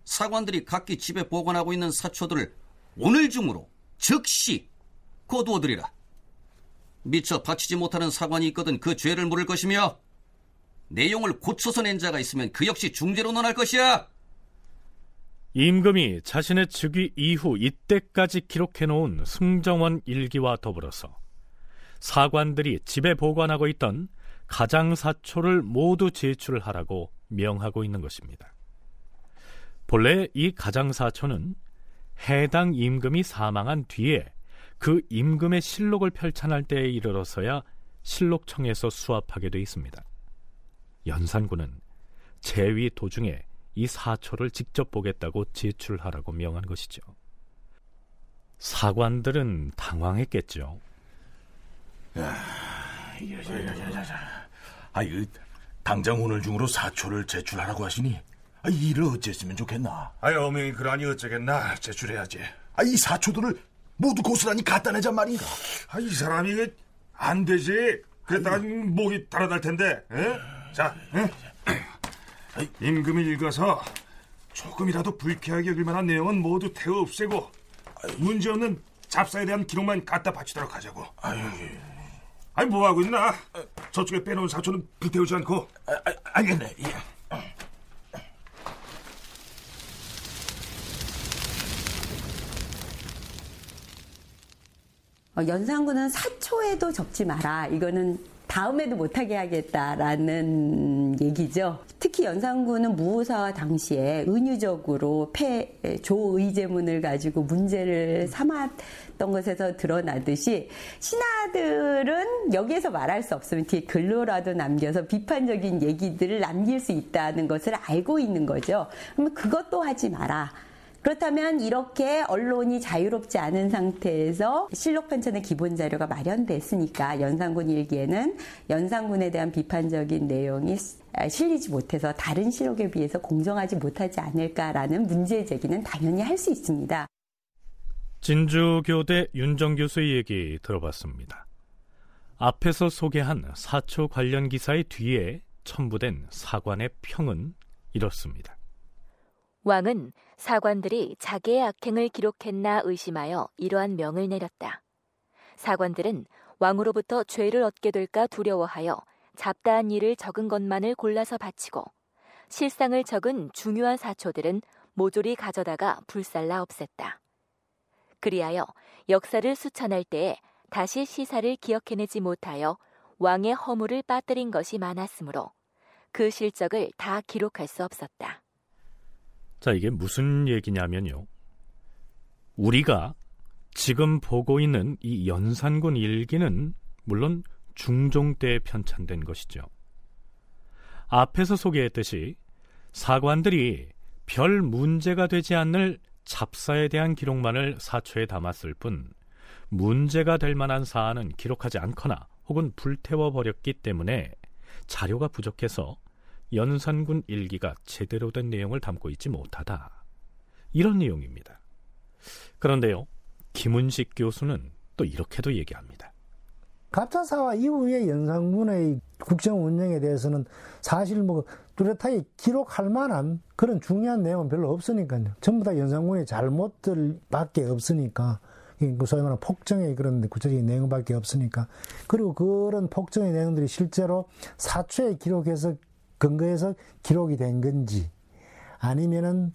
사관들이 각기 집에 보관하고 있는 사초들을 오늘 중으로 즉시 거두어들이라. 미처 바치지 못하는 사관이 있거든 그 죄를 물을 것이며, 내용을 고쳐서 낸 자가 있으면 그 역시 중죄로 논할 것이야. 임금이 자신의 즉위 이후 이때까지 기록해놓은 승정원 일기와 더불어서 사관들이 집에 보관하고 있던 가장사초를 모두 제출하라고 명하고 있는 것입니다. 본래 이 가장사초는 해당 임금이 사망한 뒤에 그 임금의 실록을 펼쳐날 때에 이르러서야 실록청에서 수합하게 돼 있습니다. 연산군은 재위 도중에 이 사초를 직접 보겠다고 제출하라고 명한 것이죠. 사관들은 당황했겠죠. 아, 야야야야야. 아이, 당장 오늘 중으로 사초를 제출하라고 하시니, 아, 이 일을 어찌했으면 좋겠나? 아이, 어명이 그러하니 어쩌겠나? 제출해야지. 아, 이 사초들을 모두 고스란히 갖다 내잔 말인가? 아, 이 사람이 안 되지. 그랬다가 목이 달아날 텐데. 에? 자, 에? 임금이 읽어서 조금이라도 불쾌하게 여길 만한 내용은 모두 태워 없애고 문제없는 잡사에 대한 기록만 갖다 바치도록 하자고. 아유, 아니 뭐하고 있나? 저쪽에 빼놓은 사초는 불태우지 않고. 아, 아, 알겠네. 예. 어, 연산군은 사초에도 적지 마라, 이거는 다음에도 못하게 하겠다라는 얘기죠. 특히 연산군은 무오사와 당시에 은유적으로 폐, 조의제문을 가지고 문제를 삼았던 것에서 드러나듯이, 신하들은 여기에서 말할 수 없으면 뒤에 글로라도 남겨서 비판적인 얘기들을 남길 수 있다는 것을 알고 있는 거죠. 그러면 그것도 하지 마라. 그렇다면 이렇게 언론이 자유롭지 않은 상태에서 실록 편찬의 기본 자료가 마련됐으니까 연산군 일기에는 연산군에 대한 비판적인 내용이 실리지 못해서 다른 실록에 비해서 공정하지 못하지 않을까라는 문제 제기는 당연히 할 수 있습니다. 진주교대 윤정 교수의 얘기 들어봤습니다. 앞에서 소개한 사초 관련 기사의 뒤에 첨부된 사관의 평은 이렇습니다. 왕은 사관들이 자기의 악행을 기록했나 의심하여 이러한 명을 내렸다. 사관들은 왕으로부터 죄를 얻게 될까 두려워하여 잡다한 일을 적은 것만을 골라서 바치고, 실상을 적은 중요한 사초들은 모조리 가져다가 불살라 없앴다. 그리하여 역사를 수찬할 때에 다시 시사를 기억해내지 못하여 왕의 허물을 빠뜨린 것이 많았으므로 그 실적을 다 기록할 수 없었다. 자, 이게 무슨 얘기냐면요, 우리가 지금 보고 있는 이 연산군 일기는 물론 중종 때에 편찬된 것이죠. 앞에서 소개했듯이 사관들이 별 문제가 되지 않을 잡사에 대한 기록만을 사초에 담았을 뿐, 문제가 될 만한 사안은 기록하지 않거나 혹은 불태워버렸기 때문에 자료가 부족해서 연산군 일기가 제대로 된 내용을 담고 있지 못하다, 이런 내용입니다. 그런데요, 김은식 교수는 또 이렇게도 얘기합니다. 갑자사화 이후에 연산군의 국정 운영에 대해서는 사실 뭐 뚜렷하게 기록할 만한 그런 중요한 내용은 별로 없으니까요. 전부 다 연산군의 잘못들밖에 없으니까, 소위 말하는 폭정의 그런 구체적인 내용밖에 없으니까. 그리고 그런 폭정의 내용들이 실제로 사초에 기록해서 근거에서 기록이 된 건지, 아니면은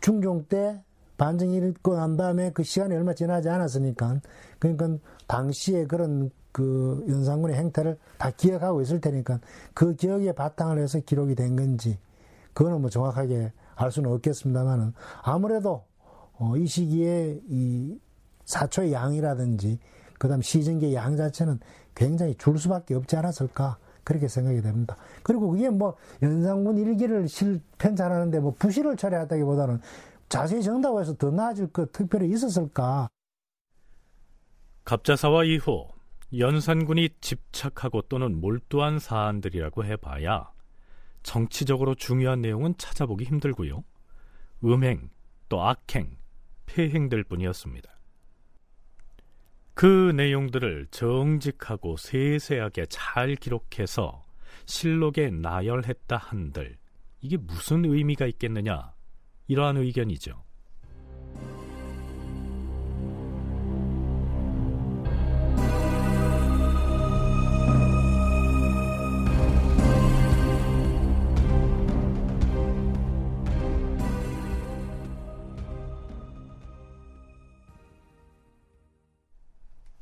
중종 때 반정이 있고 난 다음에 그 시간이 얼마 지나지 않았으니까, 그러니까 당시에 그런 그 연산군의 행태를 다 기억하고 있을 테니까 그 기억에 바탕을 해서 기록이 된 건지, 그거는 뭐 정확하게 알 수는 없겠습니다만은, 아무래도 어 이 시기에 이 사초의 양이라든지 그다음 시정기의 양 자체는 굉장히 줄 수밖에 없지 않았을까, 그렇게 생각이 됩니다. 그리고 그게 뭐 연산군 일기를 실 편찬하는데 뭐 부실을 처리했다기보다는 자세히 정답을 해서 더 나아질 것 특별히 있었을까. 갑자사화 이후 연산군이 집착하고 또는 몰두한 사안들이라고 해봐야 정치적으로 중요한 내용은 찾아보기 힘들고요. 음행, 또 악행, 폐행들 뿐이었습니다. 그 내용들을 정직하고 세세하게 잘 기록해서 실록에 나열했다 한들 이게 무슨 의미가 있겠느냐, 이러한 의견이죠.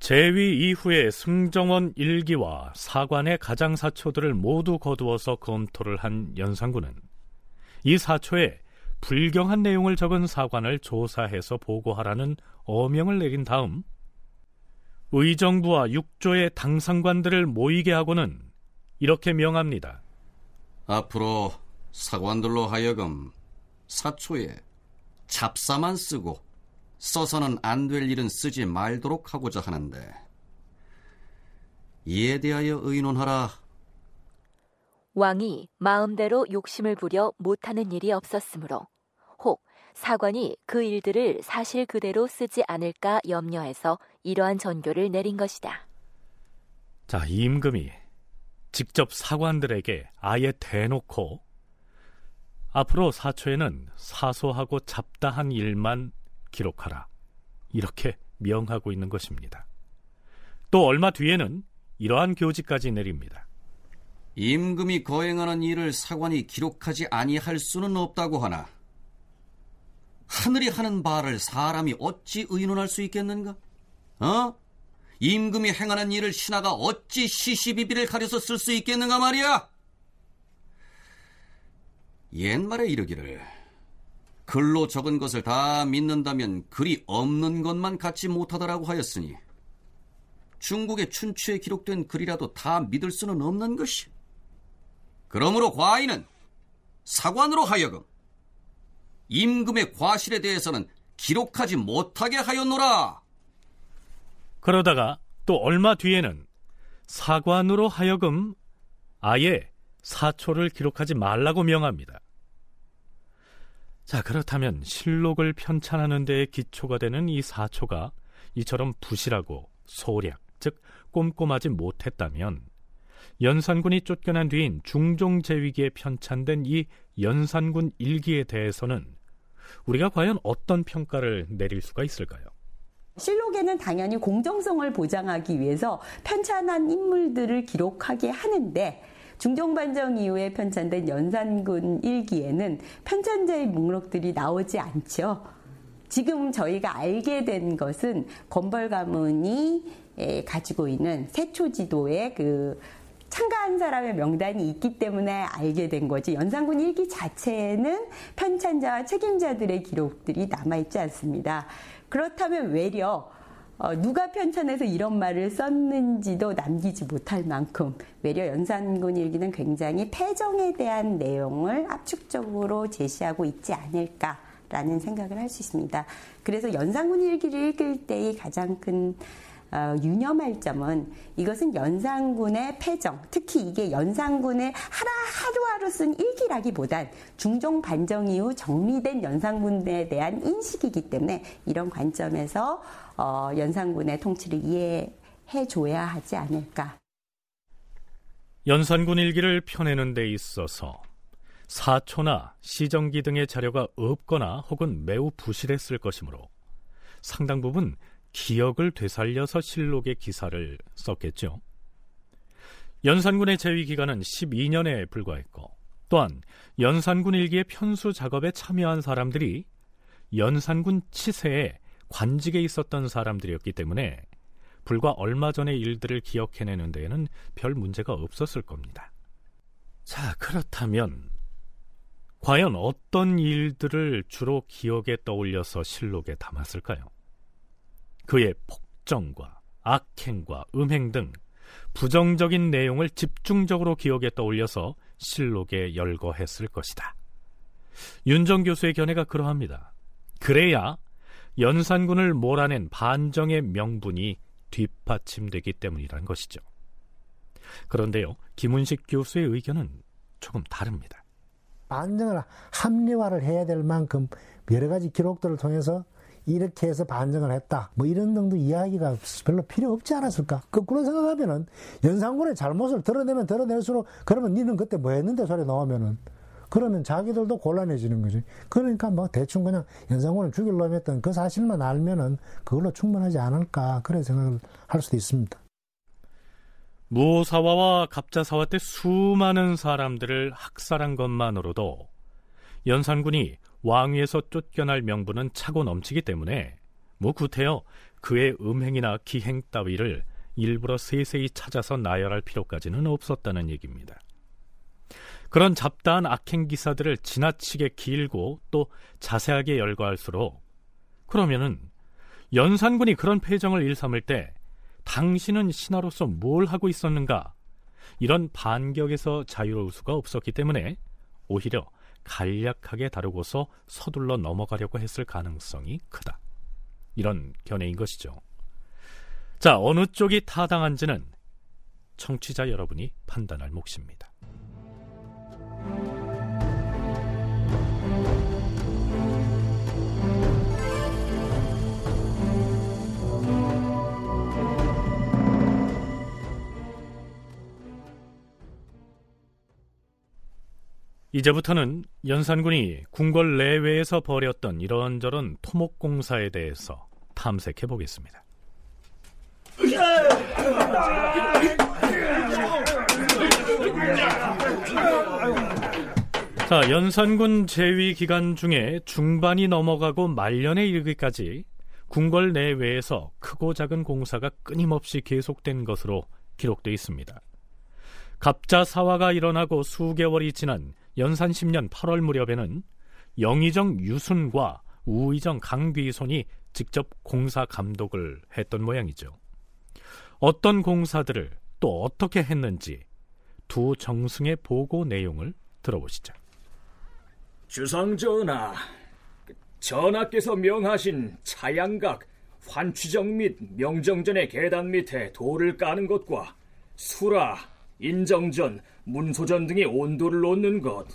제위 이후에 승정원 일기와 사관의 가장사초들을 모두 거두어서 검토를 한 연산군은 이 사초에 불경한 내용을 적은 사관을 조사해서 보고하라는 어명을 내린 다음 의정부와 육조의 당상관들을 모이게 하고는 이렇게 명합니다. 앞으로 사관들로 하여금 사초에 잡사만 쓰고 써서는 안 될 일은 쓰지 말도록 하고자 하는데 이에 대하여 의논하라. 왕이 마음대로 욕심을 부려 못하는 일이 없었으므로 혹 사관이 그 일들을 사실 그대로 쓰지 않을까 염려해서 이러한 전교를 내린 것이다. 자, 임금이 직접 사관들에게 아예 대놓고 앞으로 사초에는 사소하고 잡다한 일만 기록하라, 이렇게 명하고 있는 것입니다. 또 얼마 뒤에는 이러한 교지까지 내립니다. 임금이 거행하는 일을 사관이 기록하지 아니할 수는 없다고 하나 하늘이 하는 바를 사람이 어찌 의논할 수 있겠는가? 어? 임금이 행하는 일을 신하가 어찌 시시비비를 가려서 쓸 수 있겠는가 말이야. 옛말에 이르기를 글로 적은 것을 다 믿는다면 글이 없는 것만 갖지 못하다라고 하였으니 중국의 춘추에 기록된 글이라도 다 믿을 수는 없는 것이. 그러므로 과인은 사관으로 하여금 임금의 과실에 대해서는 기록하지 못하게 하였노라. 그러다가 또 얼마 뒤에는 사관으로 하여금 아예 사초를 기록하지 말라고 명합니다. 자, 그렇다면 실록을 편찬하는 데에 기초가 되는 이 사초가 이처럼 부실하고 소략, 즉 꼼꼼하지 못했다면 연산군이 쫓겨난 뒤인 중종 제위기에 편찬된 이 연산군 일기에 대해서는 우리가 과연 어떤 평가를 내릴 수가 있을까요? 실록에는 당연히 공정성을 보장하기 위해서 편찬한 인물들을 기록하게 하는데 중종반정 이후에 편찬된 연산군 일기에는 편찬자의 목록들이 나오지 않죠. 지금 저희가 알게 된 것은 건벌 가문이 가지고 있는 세초지도에 그 참가한 사람의 명단이 있기 때문에 알게 된 거지 연산군 일기 자체에는 편찬자와 책임자들의 기록들이 남아있지 않습니다. 그렇다면 외려 어, 누가 편찬해서 이런 말을 썼는지도 남기지 못할 만큼 외려 연산군 일기는 굉장히 패정에 대한 내용을 압축적으로 제시하고 있지 않을까라는 생각을 할 수 있습니다. 그래서 연산군 일기를 읽을 때의 가장 큰 어, 유념할 점은 이것은 연산군의 패정, 특히 이게 연산군의 하나, 하루하루 쓴 일기라기보단 중종 반정 이후 정리된 연산군에 대한 인식이기 때문에 이런 관점에서 어, 연산군의 통치를 이해해줘야 하지 않을까. 연산군 일기를 펴내는 데 있어서 사초나 시정기 등의 자료가 없거나 혹은 매우 부실했을 것이므로 상당 부분 기억을 되살려서 실록의 기사를 썼겠죠. 연산군의 재위 기간은 십이 년에 불과했고 또한 연산군 일기의 편수 작업에 참여한 사람들이 연산군 치세에 관직에 있었던 사람들이었기 때문에 불과 얼마 전의 일들을 기억해내는 데에는 별 문제가 없었을 겁니다. 자, 그렇다면 과연 어떤 일들을 주로 기억에 떠올려서 실록에 담았을까요? 그의 폭정과 악행과 음행 등 부정적인 내용을 집중적으로 기억에 떠올려서 실록에 열거했을 것이다. 윤정 교수의 견해가 그러합니다. 그래야 연산군을 몰아낸 반정의 명분이 뒷받침되기 때문이라는 것이죠. 그런데요, 김은식 교수의 의견은 조금 다릅니다. 반정을 합리화를 해야 될 만큼 여러 가지 기록들을 통해서 이렇게 해서 반정을 했다, 뭐 이런 정도 이야기가 별로 필요 없지 않았을까? 거꾸로 생각하면은 연산군의 잘못을 드러내면 드러낼수록 그러면 니는 그때 뭐 했는데 소리 나오면은 그러면 자기들도 곤란해지는 거지. 그러니까 뭐 대충 그냥 연산군을 죽이려고 했던 그 사실만 알면은 그걸로 충분하지 않을까, 그런 생각을 할 수도 있습니다. 무오사화와 갑자사화 때 수많은 사람들을 학살한 것만으로도 연산군이 왕위에서 쫓겨날 명분은 차고 넘치기 때문에 뭐 구태여 그의 음행이나 기행 따위를 일부러 세세히 찾아서 나열할 필요까지는 없었다는 얘기입니다. 그런 잡다한 악행 기사들을 지나치게 길고 또 자세하게 열거할수록, 그러면은 연산군이 그런 패정을 일삼을 때 당신은 신하로서 뭘 하고 있었는가, 이런 반격에서 자유로울 수가 없었기 때문에 오히려 간략하게 다루고서 서둘러 넘어가려고 했을 가능성이 크다, 이런 견해인 것이죠. 자, 어느 쪽이 타당한지는 청취자 여러분이 판단할 몫입니다. 이제부터는 연산군이 궁궐 내외에서 벌였던 이런저런 토목공사에 대해서 탐색해 보겠습니다. 자, 연산군 재위 기간 중에 중반이 넘어가고 말년에 이르기까지 궁궐 내외에서 크고 작은 공사가 끊임없이 계속된 것으로 기록되어 있습니다. 갑자사화가 일어나고 수개월이 지난 연산 십 년 팔월 무렵에는 영의정 유순과 우의정 강귀손이 직접 공사 감독을 했던 모양이죠. 어떤 공사들을 또 어떻게 했는지 두 정승의 보고 내용을 들어보시죠. 주상전하, 전하께서 명하신 차양각, 환추정 및 명정전의 계단 밑에 돌을 까는 것과 수라, 인정전, 문소전 등의 온돌을 놓는 것,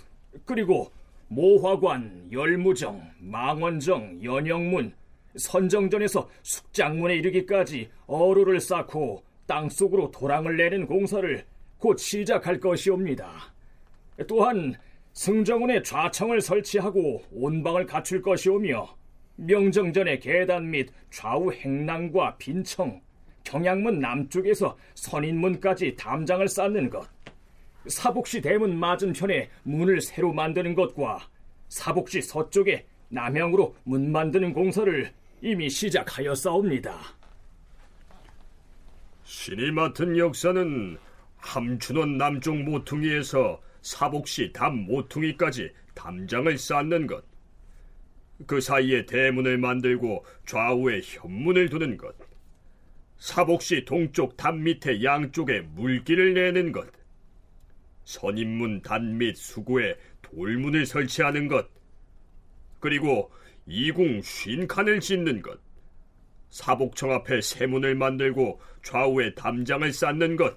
그리고 모화관, 열무정, 망원정, 연영문, 선정전에서 숙장문에 이르기까지 어루를 쌓고 땅속으로 도랑을 내는 공사를 곧 시작할 것이옵니다. 또한 승정원에 좌청을 설치하고 온방을 갖출 것이오며, 명정전의 계단 및 좌우 행랑과 빈청, 경양문 남쪽에서 선인문까지 담장을 쌓는 것, 사복시 대문 맞은편에 문을 새로 만드는 것과 사복시 서쪽에 남향으로 문 만드는 공사를 이미 시작하였사옵니다. 신이 맡은 역사는 함춘원 남쪽 모퉁이에서 사복시 담 모퉁이까지 담장을 쌓는 것, 그 사이에 대문을 만들고 좌우에 현문을 두는 것, 사복시 동쪽 담 밑에 양쪽에 물길을 내는 것, 선인문 단 및 수구에 돌문을 설치하는 것, 그리고 이궁 쉰칸을 짓는 것, 사복청 앞에 새문을 만들고 좌우에 담장을 쌓는 것,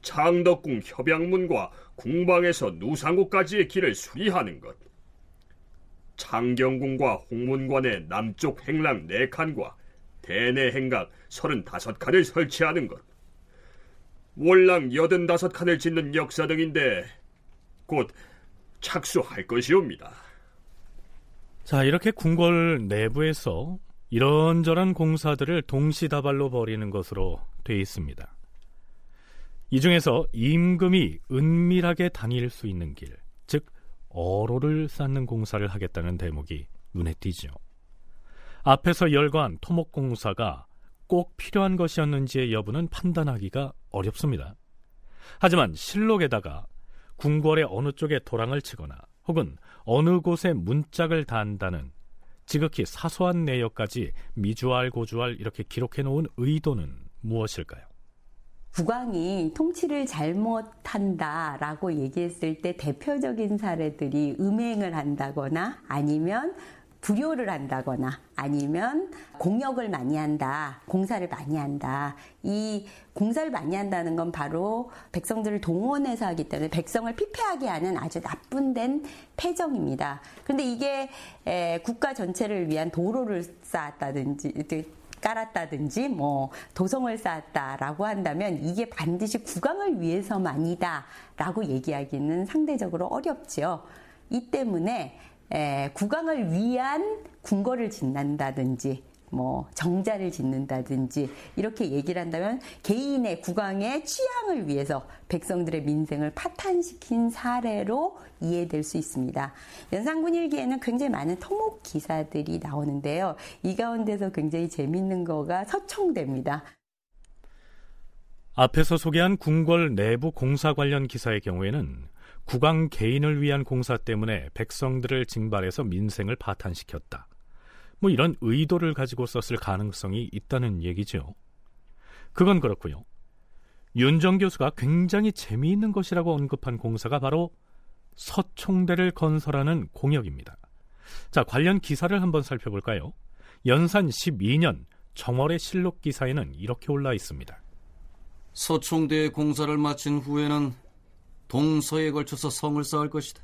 창덕궁 협양문과 궁방에서 누상구까지의 길을 수리하는 것, 창경궁과 홍문관의 남쪽 행랑 네 칸과 대내 행각 서른다섯 칸을 설치하는 것, 월랑 여든다섯 칸을 짓는 역사 등인데 곧 착수할 것이옵니다. 자, 이렇게 궁궐 내부에서 이런저런 공사들을 동시다발로 벌이는 것으로 돼 있습니다. 이 중에서 임금이 은밀하게 다닐 수 있는 길, 즉 어로를 쌓는 공사를 하겠다는 대목이 눈에 띄죠. 앞에서 열거한 토목공사가 꼭 필요한 것이었는지의 여부는 판단하기가 어렵습니다. 하지만 실록에다가 궁궐의 어느 쪽에 도랑을 치거나 혹은 어느 곳에 문짝을 단다는 지극히 사소한 내역까지 미주알 고주알 이렇게 기록해놓은 의도는 무엇일까요? 국왕이 통치를 잘못한다라고 얘기했을 때 대표적인 사례들이 음행을 한다거나 아니면 불효를 한다거나 아니면 공역을 많이 한다, 공사를 많이 한다. 이 공사를 많이 한다는 건 바로 백성들을 동원해서 하기 때문에 백성을 피폐하게 하는 아주 나쁜 된 패정입니다. 그런데 이게 국가 전체를 위한 도로를 쌓았다든지 깔았다든지 뭐 도성을 쌓았다라고 한다면 이게 반드시 국왕을 위해서만이다라고 얘기하기는 상대적으로 어렵지요. 이 때문에 에, 국왕을 위한 궁궐을 짓는다든지 뭐 정자를 짓는다든지 이렇게 얘기를 한다면 개인의 국왕의 취향을 위해서 백성들의 민생을 파탄시킨 사례로 이해될 수 있습니다. 연산군 일기에는 굉장히 많은 토목 기사들이 나오는데요. 이 가운데서 굉장히 재밌는 거가 서총대입니다. 앞에서 소개한 궁궐 내부 공사 관련 기사의 경우에는 국왕 개인을 위한 공사 때문에 백성들을 징발해서 민생을 파탄시켰다. 뭐 이런 의도를 가지고 썼을 가능성이 있다는 얘기죠. 그건 그렇고요. 윤정 교수가 굉장히 재미있는 것이라고 언급한 공사가 바로 서총대를 건설하는 공역입니다. 자, 관련 기사를 한번 살펴볼까요? 연산 십이 년 정월의 실록 기사에는 이렇게 올라 있습니다. 서총대의 공사를 마친 후에는 동서에 걸쳐서 성을 쌓을 것이다.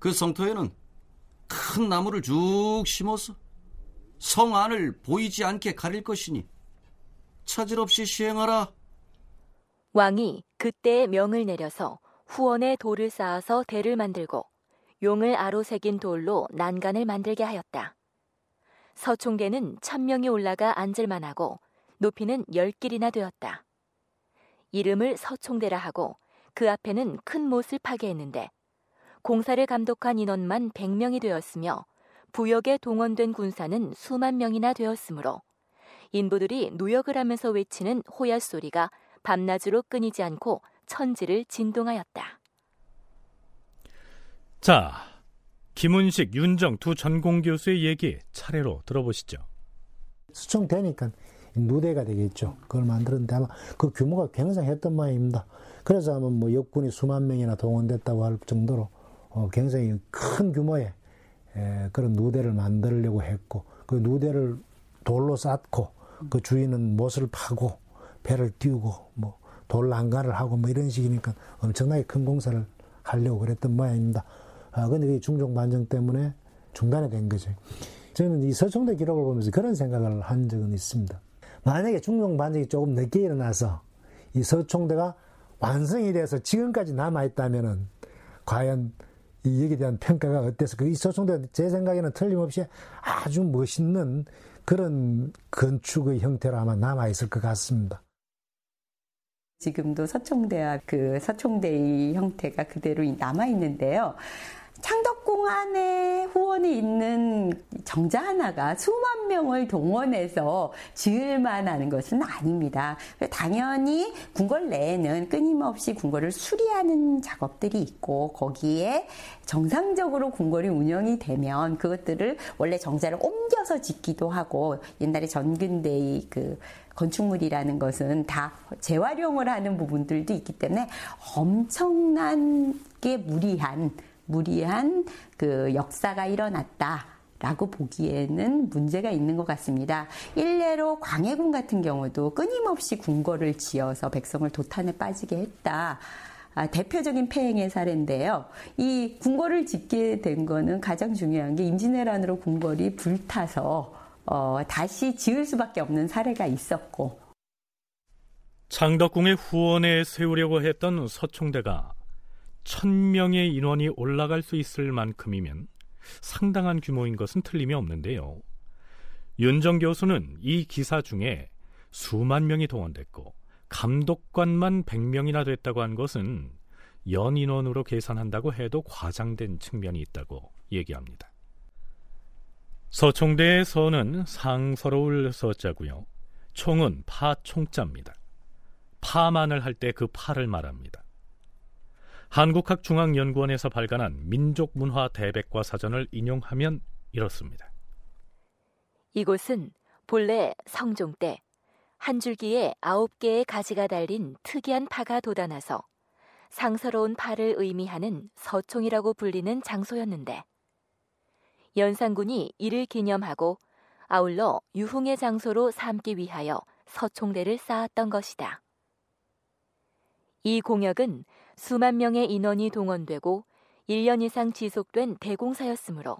그 성터에는 큰 나무를 쭉 심어서 성 안을 보이지 않게 가릴 것이니 차질 없이 시행하라. 왕이 그때의 명을 내려서 후원에 돌을 쌓아서 대를 만들고 용을 아로 새긴 돌로 난간을 만들게 하였다. 서총대는 천명이 올라가 앉을 만하고 높이는 열 길이나 되었다. 이름을 서총대라 하고 그 앞에는 큰 못을 파괴했는데 공사를 감독한 인원만 백 명이 되었으며 부역에 동원된 군사는 수만 명이나 되었으므로 인부들이 노역을 하면서 외치는 호야 소리가 밤낮으로 끊이지 않고 천지를 진동하였다. 자, 김은식, 윤정 두 전공 교수의 얘기 차례로 들어보시죠. 수총되니까 누대가 되겠죠. 그걸 만들었는데 아마 그 규모가 굉장했던 모양입니다. 그래서 아마 뭐 역군이 수만 명이나 동원됐다고 할 정도로 어 굉장히 큰 규모의 에 그런 누대를 만들려고 했고 그 누대를 돌로 쌓고 그 주인은 못을 파고 배를 띄우고 뭐 돌 난간을 하고 뭐 이런 식이니까 엄청나게 큰 공사를 하려고 그랬던 모양입니다. 아 근데 그 중종반정 때문에 중단이 된 거죠. 저는 이 서총대 기록을 보면서 그런 생각을 한 적은 있습니다. 만약에 중종반정이 조금 늦게 일어나서 이 서총대가 완성이 돼서 지금까지 남아있다면은 과연 이 얘기에 대한 평가가 어땠을까? 이 서총대 제 생각에는 틀림없이 아주 멋있는 그런 건축의 형태로 아마 남아있을 것 같습니다. 지금도 서총대와 그 서총대의 형태가 그대로 남아있는데요. 창덕궁 안에 후원에 있는 정자 하나가 수만 명을 동원해서 지을만 하는 것은 아닙니다. 당연히 궁궐 내에는 끊임없이 궁궐을 수리하는 작업들이 있고 거기에 정상적으로 궁궐이 운영이 되면 그것들을 원래 정자를 옮겨서 짓기도 하고 옛날에 전근대의 그 건축물이라는 것은 다 재활용을 하는 부분들도 있기 때문에 엄청나게 무리한 무리한 그 역사가 일어났다라고 보기에는 문제가 있는 것 같습니다. 일례로 광해군 같은 경우도 끊임없이 궁궐을 지어서 백성을 도탄에 빠지게 했다. 아, 대표적인 폐행의 사례인데요. 이 궁궐을 짓게 된 거는 가장 중요한 게 임진왜란으로 궁궐이 불타서 어, 다시 지을 수밖에 없는 사례가 있었고 창덕궁의 후원에 세우려고 했던 서총대가 천 명의 인원이 올라갈 수 있을 만큼이면 상당한 규모인 것은 틀림이 없는데요. 윤정 교수는 이 기사 중에 수만 명이 동원됐고 감독관만 백 명이나 됐다고 한 것은 연인원으로 계산한다고 해도 과장된 측면이 있다고 얘기합니다. 서총대의 서는 상서로울 서자고요. 총은 파총자입니다. 파만을 할 때 그 파를 말합니다. 한국학중앙연구원에서 발간한 민족문화대백과 사전을 인용하면 이렇습니다. 이곳은 본래 성종 때 한 줄기에 아홉 개의 가지가 달린 특이한 파가 돋아나서 상서로운 파를 의미하는 서총이라고 불리는 장소였는데, 연산군이 이를 기념하고 아울러 유흥의 장소로 삼기 위하여 서총대를 쌓았던 것이다. 이 공역은 수만 명의 인원이 동원되고 일 년 이상 지속된 대공사였으므로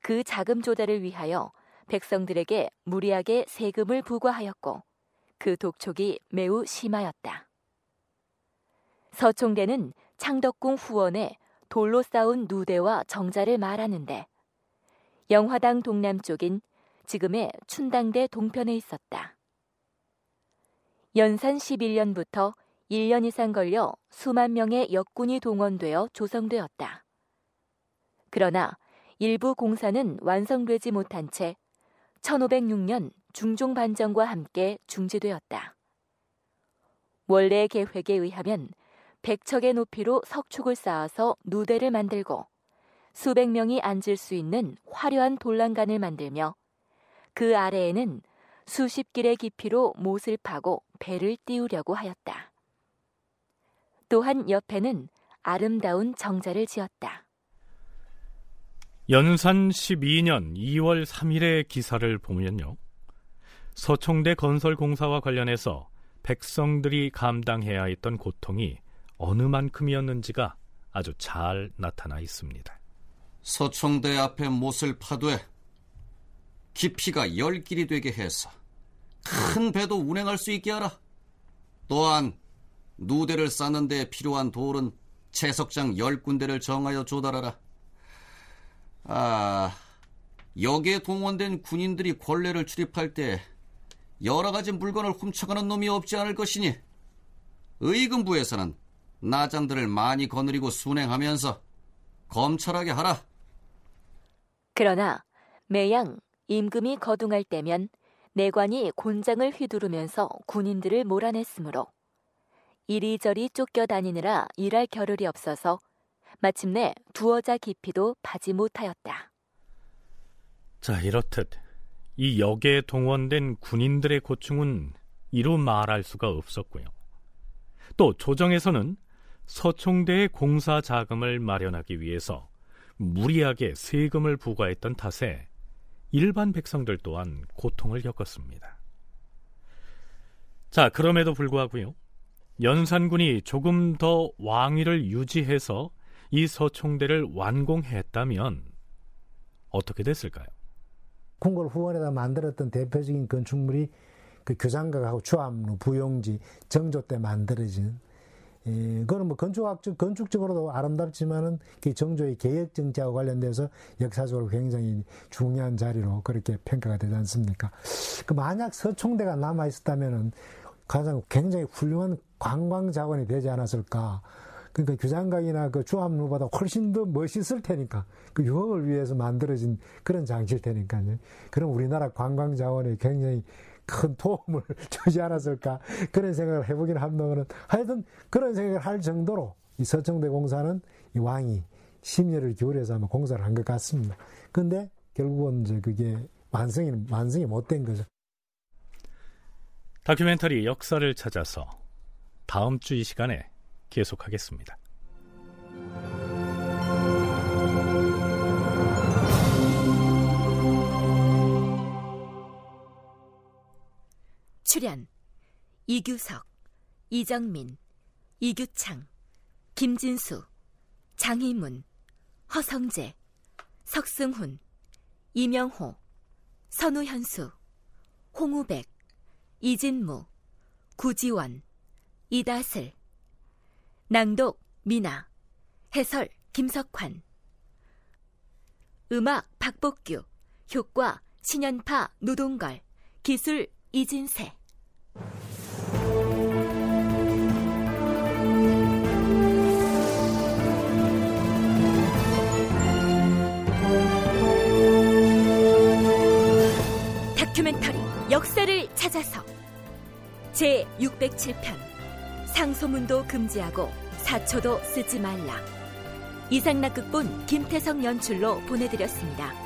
그 자금 조달을 위하여 백성들에게 무리하게 세금을 부과하였고 그 독촉이 매우 심하였다. 서총대는 창덕궁 후원에 돌로 쌓은 누대와 정자를 말하는데 영화당 동남쪽인 지금의 춘당대 동편에 있었다. 연산 십일 년부터 일 년 이상 걸려 수만 명의 역군이 동원되어 조성되었다. 그러나 일부 공사는 완성되지 못한 채 천오백육 년 중종반정과 함께 중지되었다. 원래 계획에 의하면 백 척의 높이로 석축을 쌓아서 누대를 만들고 수백 명이 앉을 수 있는 화려한 돌란간을 만들며 그 아래에는 수십 길의 깊이로 못을 파고 배를 띄우려고 하였다. 또한 옆에는 아름다운 정자를 지었다. 연산 십이 년 이월 삼 일의 기사를 보면요, 서총대 건설 공사와 관련해서 백성들이 감당해야 했던 고통이 어느 만큼이었는지가 아주 잘 나타나 있습니다. 서총대 앞에 못을 파되 깊이가 열 길이 되게 해서 큰 배도 운행할 수 있게 하라. 또한 누대를 쌓는 데 필요한 돌은 채석장 열 군데를 정하여 조달하라. 아, 역에 동원된 군인들이 권례를 출입할 때 여러 가지 물건을 훔쳐가는 놈이 없지 않을 것이니 의금부에서는 나장들을 많이 거느리고 순행하면서 검찰하게 하라. 그러나 매양 임금이 거둥할 때면 내관이 곤장을 휘두르면서 군인들을 몰아냈으므로 이리저리 쫓겨다니느라 일할 겨를이 없어서 마침내 두어자 깊이도 파지 못하였다. 자, 이렇듯 이 역에 동원된 군인들의 고충은 이루 말할 수가 없었고요. 또 조정에서는 서총대의 공사 자금을 마련하기 위해서 무리하게 세금을 부과했던 탓에 일반 백성들 또한 고통을 겪었습니다. 자, 그럼에도 불구하고요, 연산군이 조금 더 왕위를 유지해서 이 서총대를 완공했다면 어떻게 됐을까요? 궁궐 후원에다 만들었던 대표적인 건축물이 그 규장각하고 주암루, 부용지, 정조 때 만들어진, 예, 그거는 뭐 건축학적, 건축적으로도 아름답지만은 그 정조의 개혁 정치하고 관련돼서 역사적으로 굉장히 중요한 자리로 그렇게 평가가 되지 않습니까? 그 만약 서총대가 남아 있었다면은 가장 굉장히 훌륭한 관광 자원이 되지 않았을까? 그러니까 규장각이나 그 주암루보다 훨씬 더 멋있을 테니까, 그 유흥을 위해서 만들어진 그런 장치일 테니까요. 그럼 우리나라 관광 자원에 굉장히 큰 도움을 주지 않았을까, 그런 생각을 해보긴 합니다만, 하여튼 그런 생각을 할 정도로 이 서총대 공사는 이 왕이 심혈을 기울여서 아마 공사를 한 것 같습니다. 그런데 결국은 이제 그게 완성이 완성이 못 된 거죠. 다큐멘터리 역사를 찾아서 다음 주 이 시간에 계속하겠습니다. 출연 이규석, 이정민, 이규창, 김진수, 장희문, 허성재, 석승훈, 이명호, 선우현수, 홍우백, 이진무, 구지원, 이다슬. 낭독 미나, 해설 김석환, 음악 박복규, 효과 신연파 노동걸, 기술 이진세. 다큐멘터리 역사를 찾아서 제육백칠 편. 상소문도 금지하고 사초도 쓰지 말라. 이상남 극본, 김태성 연출로 보내드렸습니다.